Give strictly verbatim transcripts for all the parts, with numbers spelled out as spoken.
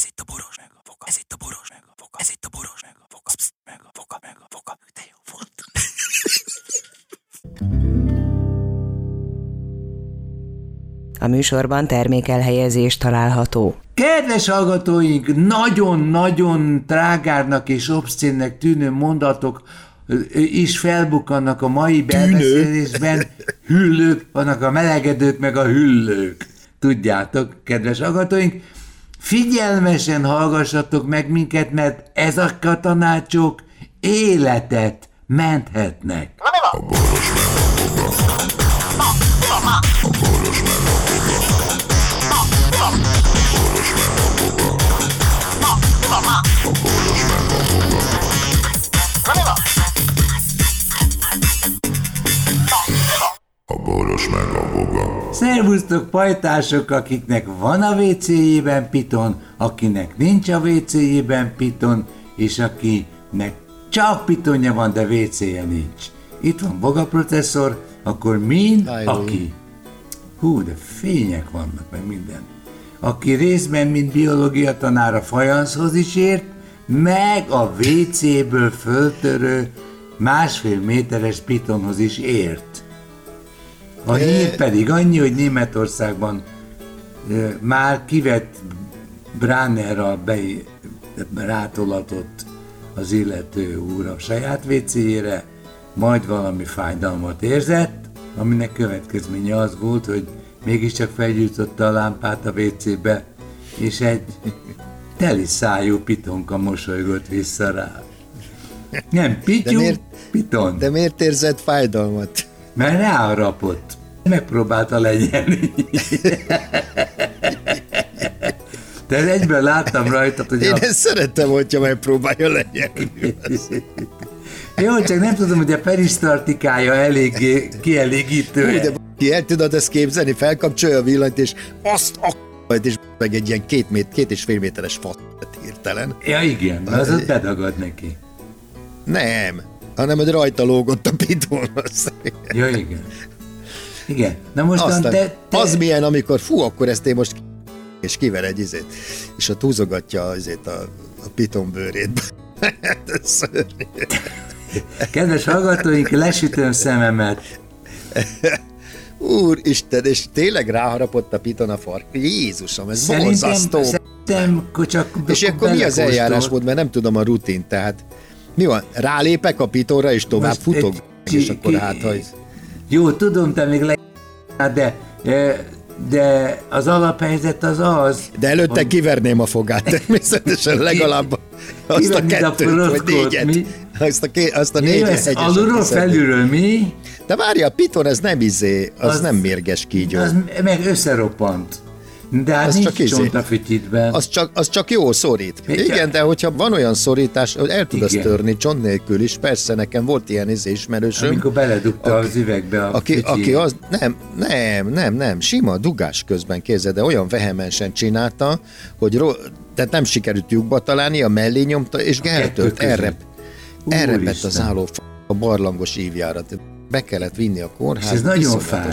Ez itt a boros meg a foka. Ez itt a boros meg a foka. Ez itt a boros meg a foka. Psz, meg a foka, meg a foka. De jó volt. A műsorban termékelhelyezés található. Kedves hallgatóink, nagyon-nagyon trágárnak és obszcénnek tűnő mondatok is felbukkannak a mai belbeszélésben. Hüllők, vannak a melegedők meg a hüllők. Tudjátok, kedves hallgatóink, figyelmesen hallgassatok meg minket, mert ezek a tanácsok életet menthetnek. A boros meg a foka. A boros meg a foka. A boros meg a foka. A boros meg a foka. A boros meg a foka. Szervusztok, pajtások, akiknek van a vécéjében piton, akinek nincs a vécéjében piton, és akinek csak pitonja van, de vécéje nincs. Itt van Boga professzor, akkor mind, aki, hú, de fények vannak, meg minden, aki részben, mint biológia tanár a fajanszhoz is ért, meg a vé céből föltörő másfél méteres pitonhoz is ért. A hír pedig annyi, hogy Németországban e, már kivett Bránerral rátolatott az illető úr a saját vécéjére, majd valami fájdalmat érzett, aminek következménye az volt, hogy mégiscsak felgyújtotta a lámpát a vécébe, és egy teli szájú pitonka mosolygott vissza rá. Nem pityú, de miért, piton. De miért érzett fájdalmat? Mert ráharapott. Megpróbálta legyen. De egyben láttam rajta, hogy... Én a... ezt szerettem, hogyha megpróbálja legyen. Jó, csak nem tudom, hogy a perisztartikája eléggé kielégítő. De ki el tudod ezt képzelni, felkapcsolja a villanyt, és azt a k***t, és meg egy ilyen két, mét, két és fél méteres f***t hirtelen. Ja igen, az ott bedagad neki. Nem, hanem hogy rajta lógott a pitonhoz. Ja igen. Igen, na mostan te, te... Az milyen, amikor fú, akkor ezt én most k***, és kiver egy izét, és ott húzogatja izét a, a piton bőrét. Kedves hallgatóink, lesütöm szememet. Úristen, és tényleg ráharapott a piton a fark. Jézusom, ez borzasztó. Szerintem, csak és akkor mi az eljárásmód, mert nem tudom a rutin, tehát mi van, rálépek a pitonra és tovább most futok, egy, és akkor áthajsz. Jó, tudom, te még le... de... de az alaphelyzet az az... De előtte hogy... kiverném a fogát, természetesen legalább azt a kettőt, vagy négyet. Azt a, ké... azt a négyet, egyes. Alulról felülről mi? De várja, a piton, ez nem izé, az, az nem mérges kígyó. Az meg összeroppant. De hát az nincs csak csont a fütyitben. Az csak, az csak jó szorít. Még igen, csak... de hogyha van olyan szorítás, hogy el tud azt törni csont nélkül is, persze nekem volt ilyen izé ismerősöm. Amikor beledugta aki, az üvegbe a aki, aki az Nem, nem, nem, nem, sima dugás közben kézzel, de olyan vehemensen csinálta, hogy ro, tehát nem sikerült lyukba találni, a mellé nyomta, és eltört, elrep, elrepett az álló f*** a barlangos ívjára. Be kellett vinni a kórházba. Ez nagyon fáj.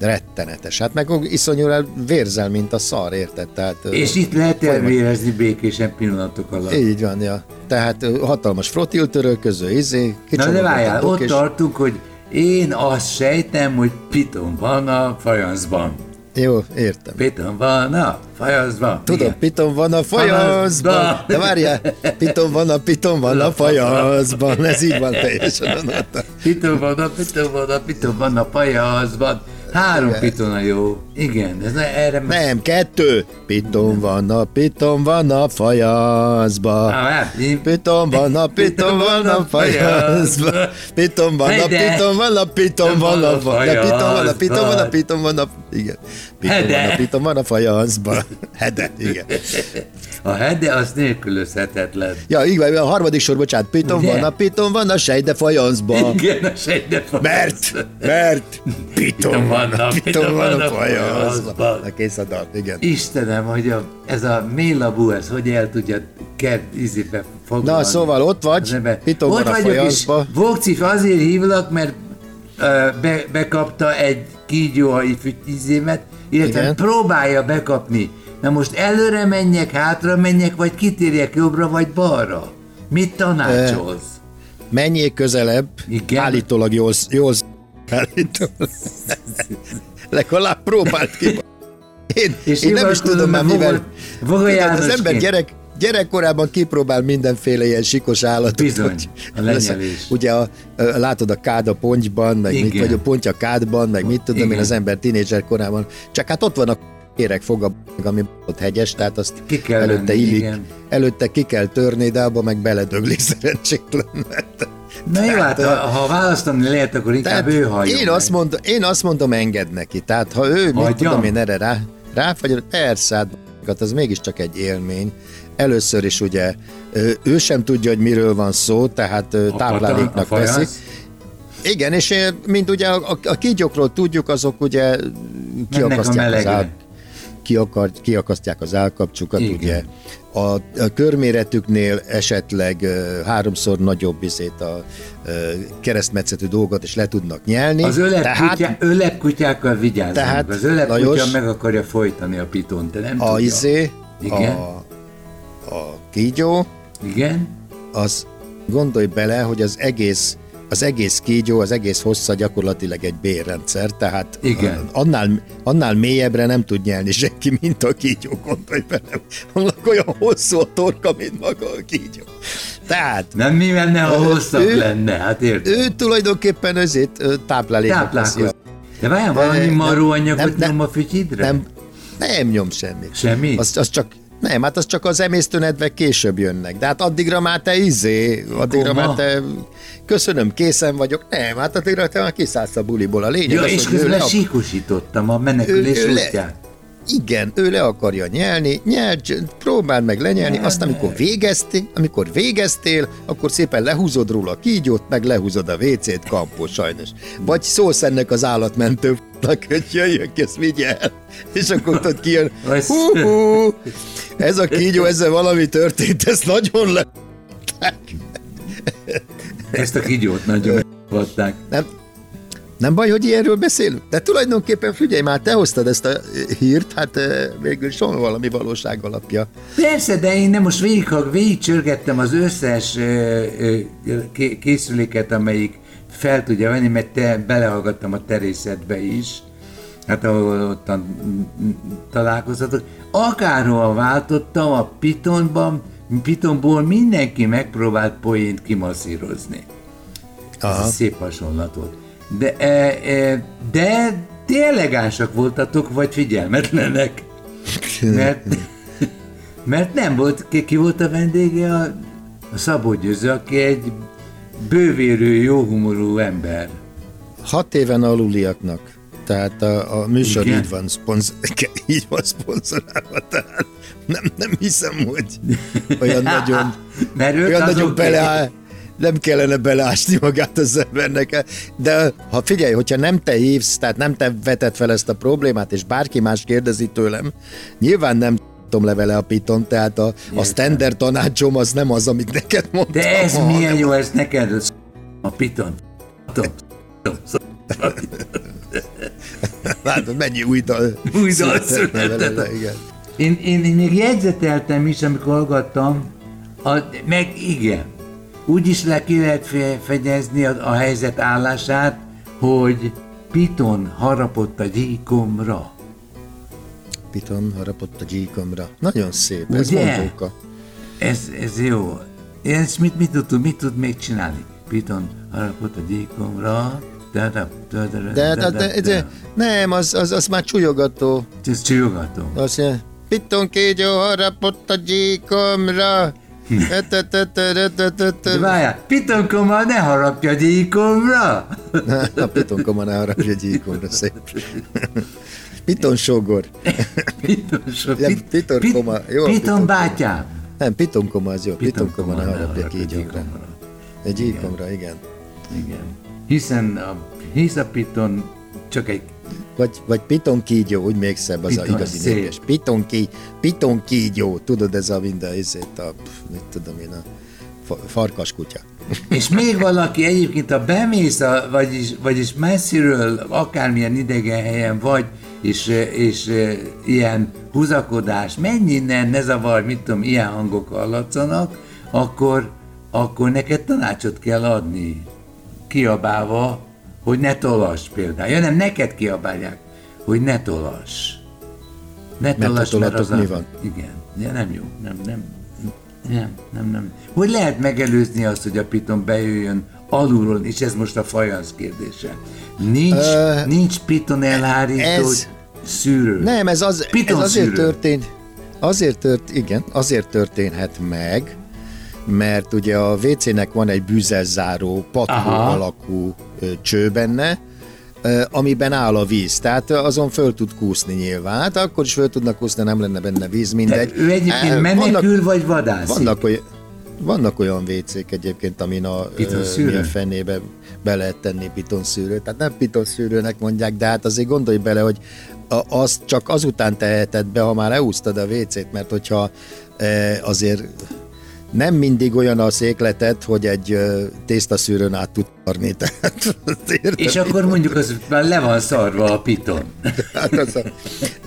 Rettenetes. Hát meg iszonyul vérzel, mint a szar, érted? Tehát, és ö, itt lehet elvérezni békésen pillanatok alatt. Így van, ja. Tehát hatalmas frottiltörő közül, izé, kicsomagot. Na de várjál, ott és... tartunk, hogy én azt sejtem, hogy piton van a fajanszban. Jó, értem. Piton van a fajanszban. Tudod, piton van a fajanszban. De várjál, piton van a piton van a fajanszban. Ez így van teljesen. Piton van a piton van a piton van a fajanszban. Három piton a jó. Igen, ez ne, erre... Nem, m- kettő. Piton van a, piton van a fajanszba. Piton van a, piton van a fajanszba. Piton van a, piton van a, piton van a fajanszba. Piton van a, piton van a, igen. Piton van a, piton van a fajanszba. Hede, igen. A hede az nélkülözhetetlen. Ja, így van, a harmadik sor, bocsánat. Piton van a, piton van a sejde fajanszba. Igen, a sejde fajanszba. Mert, mert, piton van. Vannak, piton van a fajanszban. A kész a dal, igen. Istenem, hogy a, ez a mélabú, ez hogy el tudja kert ízibe foglalni. Na, szóval ott vagy, piton van a fajanszban. Vokcif, azért hívlak, mert uh, be, bekapta egy kígyó a fütyizémet, illetve próbálja bekapni. Na most előre menjek, hátra menjek, vagy kitérjek jobbra, vagy balra? Mit tanácsolsz? E, menjél közelebb, igen? Állítólag jól, jól állítólag. Legalább próbáld ki. Én, én nem is tudom már, mivel az ember gyerek, gyerekkorában kipróbál mindenféle ilyen sikos állatot. Bizony, a lenyelés. Ugye a, a, látod a kád a pontyban, meg igen. Mit, vagy a ponty a kádban, meg mit tudom igen. Én az ember tínédzser korában. Csak hát ott van a érek fog a ami ott hegyes, tehát azt előtte lenni, illik, igen. Előtte ki kell törni, de abba meg beledöglik szerencsétlen. Na jó, hát ha, ha választani lehet, akkor inkább ő halljon. Én azt, mondom, én azt mondom, engedd neki. Tehát ha ő, mit tudom én erre rá, ráfagyod, persze, az mégiscsak egy élmény. Először is ugye ő sem tudja, hogy miről van szó, tehát a tápláléknak veszik. Igen, és mint ugye a, a kígyókról tudjuk, azok ugye kiakasztják az, áll, kiakar, kiakasztják az állkapcsukat, igen. Ugye. A, a körméretüknél esetleg uh, háromszor nagyobb izét a uh, keresztmetszetű dolgot is le tudnak nyelni. Az ölepkutyákkal vigyázzunk, az ölepkutya meg akarja folytani a pitont, de nem a tudja. Izé, igen. A, a kígyó, igen. Az gondolj bele, hogy az egész, az egész kígyó, az egész hossza gyakorlatilag egy bérrendszer, tehát igen. Annál, annál mélyebbre nem tud nyelni senki, mint a kígyó, gondolj bele. Annak olyan hosszú a torka, mint maga a kígyó. Tehát... Nem mi menne, ha hosszabb ő, lenne, hát értem. Ő tulajdonképpen ezért táplálékot veszi. De vajon valami maróanyagot nyom a fütyidre? Nem, nem nyom semmit. Semmit? Az, az csak... Nem, hát az csak az emésztőnedvek később jönnek. De hát addigra már te izé, addigra Aha. már te köszönöm, készen vagyok. Nem, hát addigra te már kiszállsz a buliból. A lényeg ja, az, és közben le... síkusítottam a menekülés útján. Igen, ő le akarja nyelni, nyelj, próbáld meg lenyelni, nem, aztán amikor végeztél, amikor végeztél, akkor szépen lehúzod róla a kígyót, meg lehúzod a vécét, kampó sajnos. Vagy szólsz ennek az állatmentő f***nak, hogy jöjjön ki, ezt vigyel. És akkor ott kijön, hú-hú, ez a kígyó, ezzel valami történt, ez nagyon le... Ezt a kígyót nagyon le... Nem. Nem baj, hogy ilyenről beszélünk? De tulajdonképpen figyelj már, te hoztad ezt a hírt, hát végül is van valami valóság alapja. Persze, de én nem most végig, végigcsörgettem az összes készüléket, amelyik fel tudja venni, mert te belehallgattam a terészetbe is, hát ahol ottan találkozhatok. Akárhol váltottam a Pythonban, Pythonból mindenki megpróbált poént kimasszírozni. Aha. Ez szép hasonlat volt. De, de, de, de elegánsak voltatok, vagy figyelmetlenek, mert, mert nem volt, ki volt a vendége a, a Szabó Győző, aki egy bővérő, jóhumorú ember. Hat éven aluliaknak, tehát a, a műsor igen. Így van, szponz, így van szponzorálva, tehát nem, nem hiszem, hogy olyan nagyon, olyan nagyon beleáll. Nem kellene beleásni magát az embernek, de ha figyelj, hogyha nem te hívsz, tehát nem te veted fel ezt a problémát, és bárki más kérdezi tőlem, nyilván nem tudom levele a Python, tehát a, a standard tanácsom az nem az, amit neked mondtam. De ez milyen jó, ez neked a a Python. Látod, mennyi új dal született. Én még jegyzeteltem is, amikor hallgattam, meg igen, úgy is le ki lehet fegyezni a, a helyzet állását, hogy Python harapott a gyíkomra. Python harapott a gyíkomra. Nagyon szép, ugye? Ez mondóka. Ez, ez jó. Ezt mit, mit, tud, mit tud még csinálni? Python harapott a gyíkomra. Da, da, da, da, de, da, da, de, de nem, az, az, az már csúlyogató. Ez csúlyogató. Azt mondja, Python kégyó harapott a gyíkomra. De várjál, Pitonkommal ne harapja gyíkomra! Na, Pitonkommal ne harapja gyíkomra, szép. Pitonsógor. Pitonkommal, jó. Piton bátyám. Nem, Pitonkommal az jó, Pitonkommal ne harapja gyíkomra. Egy gyíkomra, igen. Igen. Hiszen a, hisz a Piton csak egy... Vagy, vagy Python kígyó, úgy még szebb az Python, a igazi néves. Python, kí, Python kígyó, tudod, ez a minden, ezért a, mit tudom én, a farkaskutya. És még valaki egyébként, ha bemész, a, vagyis, vagyis messziről, akármilyen idegen helyen vagy, és, és ilyen húzakodás, menj innen, ne zavarj, mit tudom, ilyen hangok hallatszanak, akkor, akkor neked tanácsot kell adni, kiabálva, hogy ne tolass például. Ja nem, neked kiabálják, hogy ne tolass. Ne tolass, mert, mert az mi van? A... Igen, ja, nem jó, nem, nem, nem, nem, nem. Hogy lehet megelőzni azt, hogy a piton bejöjjön alulról, és ez most a fajansz kérdése. Nincs, uh, nincs piton elhárító ez... szűrő. Nem, ez, az, ez azért történt, azért tört, igen, azért történhet meg, mert ugye a vé cének van egy bűzelzáró, patkó alakú cső benne, amiben áll a víz, tehát azon föl tud kúszni nyilván, hát akkor is föl tudnak kúszni, nem lenne benne víz, mindegy. Te ő egyébként menekül vannak, vagy vadászik? Vannak olyan, vannak olyan vécék egyébként, amin a, a fennébe be lehet tenni pitonszűrőt, tehát nem pitonszűrőnek mondják, de hát azért gondolj bele, hogy azt csak azután teheted be, ha már elúsztad a vécét, mert hogyha azért... Nem mindig olyan a székletet, hogy egy tésztaszűrőn át tud tarni. Tehát, és akkor mondjuk, az már le van szarva a piton. Hát az a,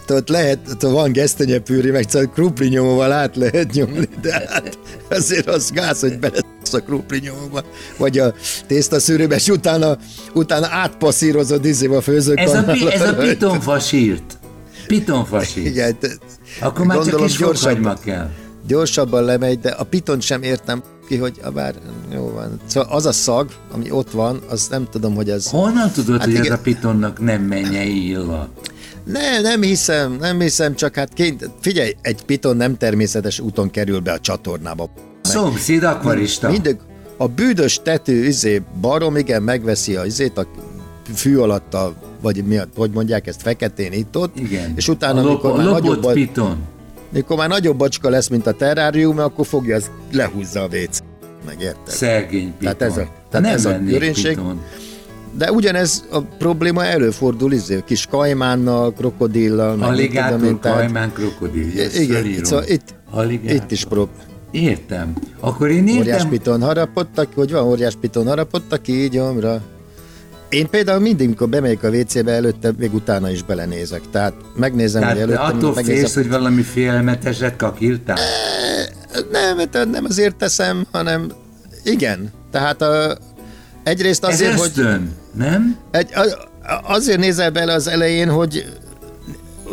tehát lehet, van gesztenyepűri, meg csak krupli nyomóval át lehet nyomni, de hát azért az gáz, hogy belesz a krupli nyomóba, vagy a tésztaszűrőbe, és utána, utána átpasszírozod izébe a főzőkanálra. Ez a, a pitonfasírt. Pitonfasírt. Igen, te, akkor már csak is fokhagyma kell. Gyorsabban lemegy, de a pitont sem értem ki, hogy bár jó van. Szóval az a szag, ami ott van, az nem tudom, hogy ez... Honnan tudod, hát hogy igen, ez a pitonnak nem mennyei illat? Nem, nem hiszem, nem hiszem, csak hát kény... Figyelj, egy piton nem természetes úton kerül be a csatornába. Szomszéd akvarista. Mindig a bűdös tető izé barom, igen, megveszi a izét, a fű alatt a, vagy mi, hogy mondják ezt, feketén itt-ott, igen. És utána, a lop, amikor lopott a... piton. Mikor már nagyobb bacska lesz, mint a terrárium, akkor fogja, az lehúzza a véc. Megérted? Szegény piton. Tehát ez a, tehát nem ez a körénység. Piton. De ugyanez a probléma előfordul, izé, kis kajmánnal, krokodillal. Aligátor, kajmán, krokodil. Ezt igen, szóval itt, itt is prób. Értem. Akkor én értem. Óriás piton harapottak, hogy van óriás piton harapottak, így omra. Én például mindig, amikor bemegyek a vé cébe, előtte még utána is belenézek. Tehát megnézem, tehát hogy előtte... Tehát attól megnézem... félsz, hogy valami félelmeteset kakírtál? Nem, nem azért teszem, hanem igen. Tehát a, egyrészt azért, ez ösztön, hogy... nem? Egy, azért nézel bele az elején, hogy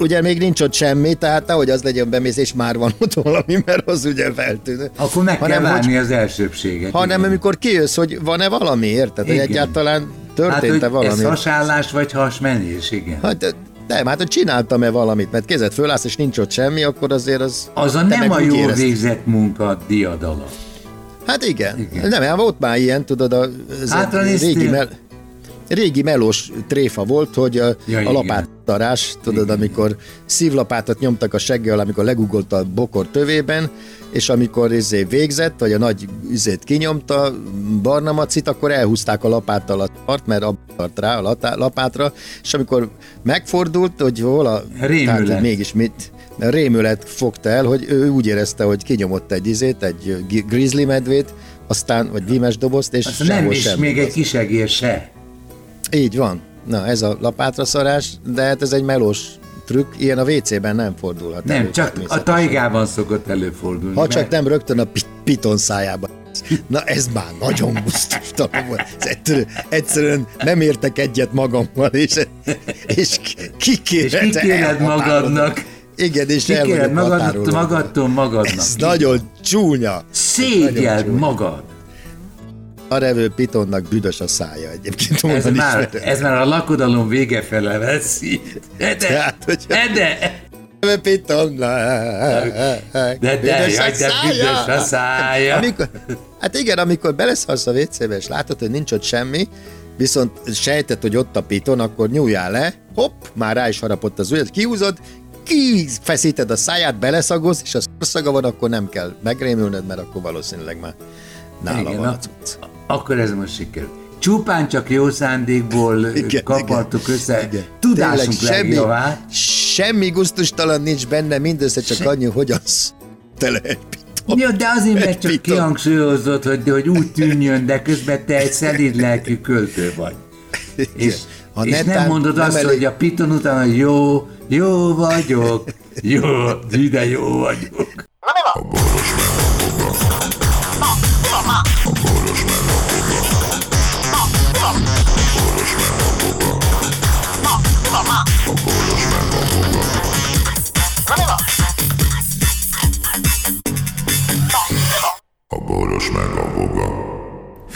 ugye még nincs ott semmi, tehát nehogy az legyen bemész, és már van ott valami, mert az ugye feltűnő. Akkor meg hanem, kell várni hogy, az elsőbséget. Hanem igen. Amikor kijössz, hogy van-e valami, érted? Hogy egyáltalán... történt-e hát, valami? Ez hasállás vagy hasmenés, igen. Hát, nem, hát hogy csináltam-e valamit, mert kézed fölállsz, és nincs ott semmi, akkor azért az... Az a nem a jól végzett munka diadala. Hát igen. igen. Nem, hát volt már ilyen, tudod, a, ez hát, a régi, mel, régi melós tréfa volt, hogy a, ja, a lapáttarás, tudod, igen, amikor szívlapátot nyomtak a seggel, amikor legugolt a bokor tövében, és amikor izé végzett, vagy a nagy üzét kinyomta, barna macit, akkor elhúzták a lapáttal a tart, mert abba tart rá a latá, lapátra, és amikor megfordult, hogy hol a... Rémület. Tehát, mégis mit, rémület fogta el, hogy ő úgy érezte, hogy kinyomott egy izét, egy grizzly medvét, aztán, vagy vímes dobozt, és azt sehol nem is sem. Még egy kisegér se. Így van. Na, ez a lapátra szarás, de hát ez egy melós trükk, ilyen a vé cében nem fordulhat. Nem, elő, csak a tajgában szokott előfordulni. Ha mert... csak nem rögtön a piton szájában. Na ez már nagyon busztustalan volt. Egyszerűen nem értek egyet magammal, és, és kikéred ki ki magadnak. Igen, és ki elmondod magad, magadtól magadnak. Ez nagyon csúnya. Szégyeld magad. A revő pitonnak büdös a szája egyébként. Ez már, ez már a lakodalom vége fele veszít. Ede! Ede! Revő piton! De de, büdös a szája! szája. Amikor, hát igen, amikor beleszarsz a vécébe, és látod, hogy nincs ott semmi, viszont sejtett, hogy ott a piton, akkor nyúljál le, hopp, már rá is harapott az ujjad, kihúzod, kifeszíted a száját, beleszagolsz, és ha szaga van, akkor nem kell megrémülnöd, mert akkor valószínűleg már nála igen, van a cucc. Akkor ez most sikerült. Csupán csak jó szándékból igen, kapartuk igen, össze. Igen. Tudásunk legjavát. Semmi, semmi gusztustalan nincs benne, mindössze csak Se... annyi, hogy az tele egy piton. Ja, de azért, mert csak kihangsúlyozott, hogy, hogy úgy tűnjön, de közben te egy szelíd lelkű költő vagy. És A és netán, nem mondod nem azt, elég... hogy a Python után jó, jó vagyok, jó, ide jó vagyok. Na mi van?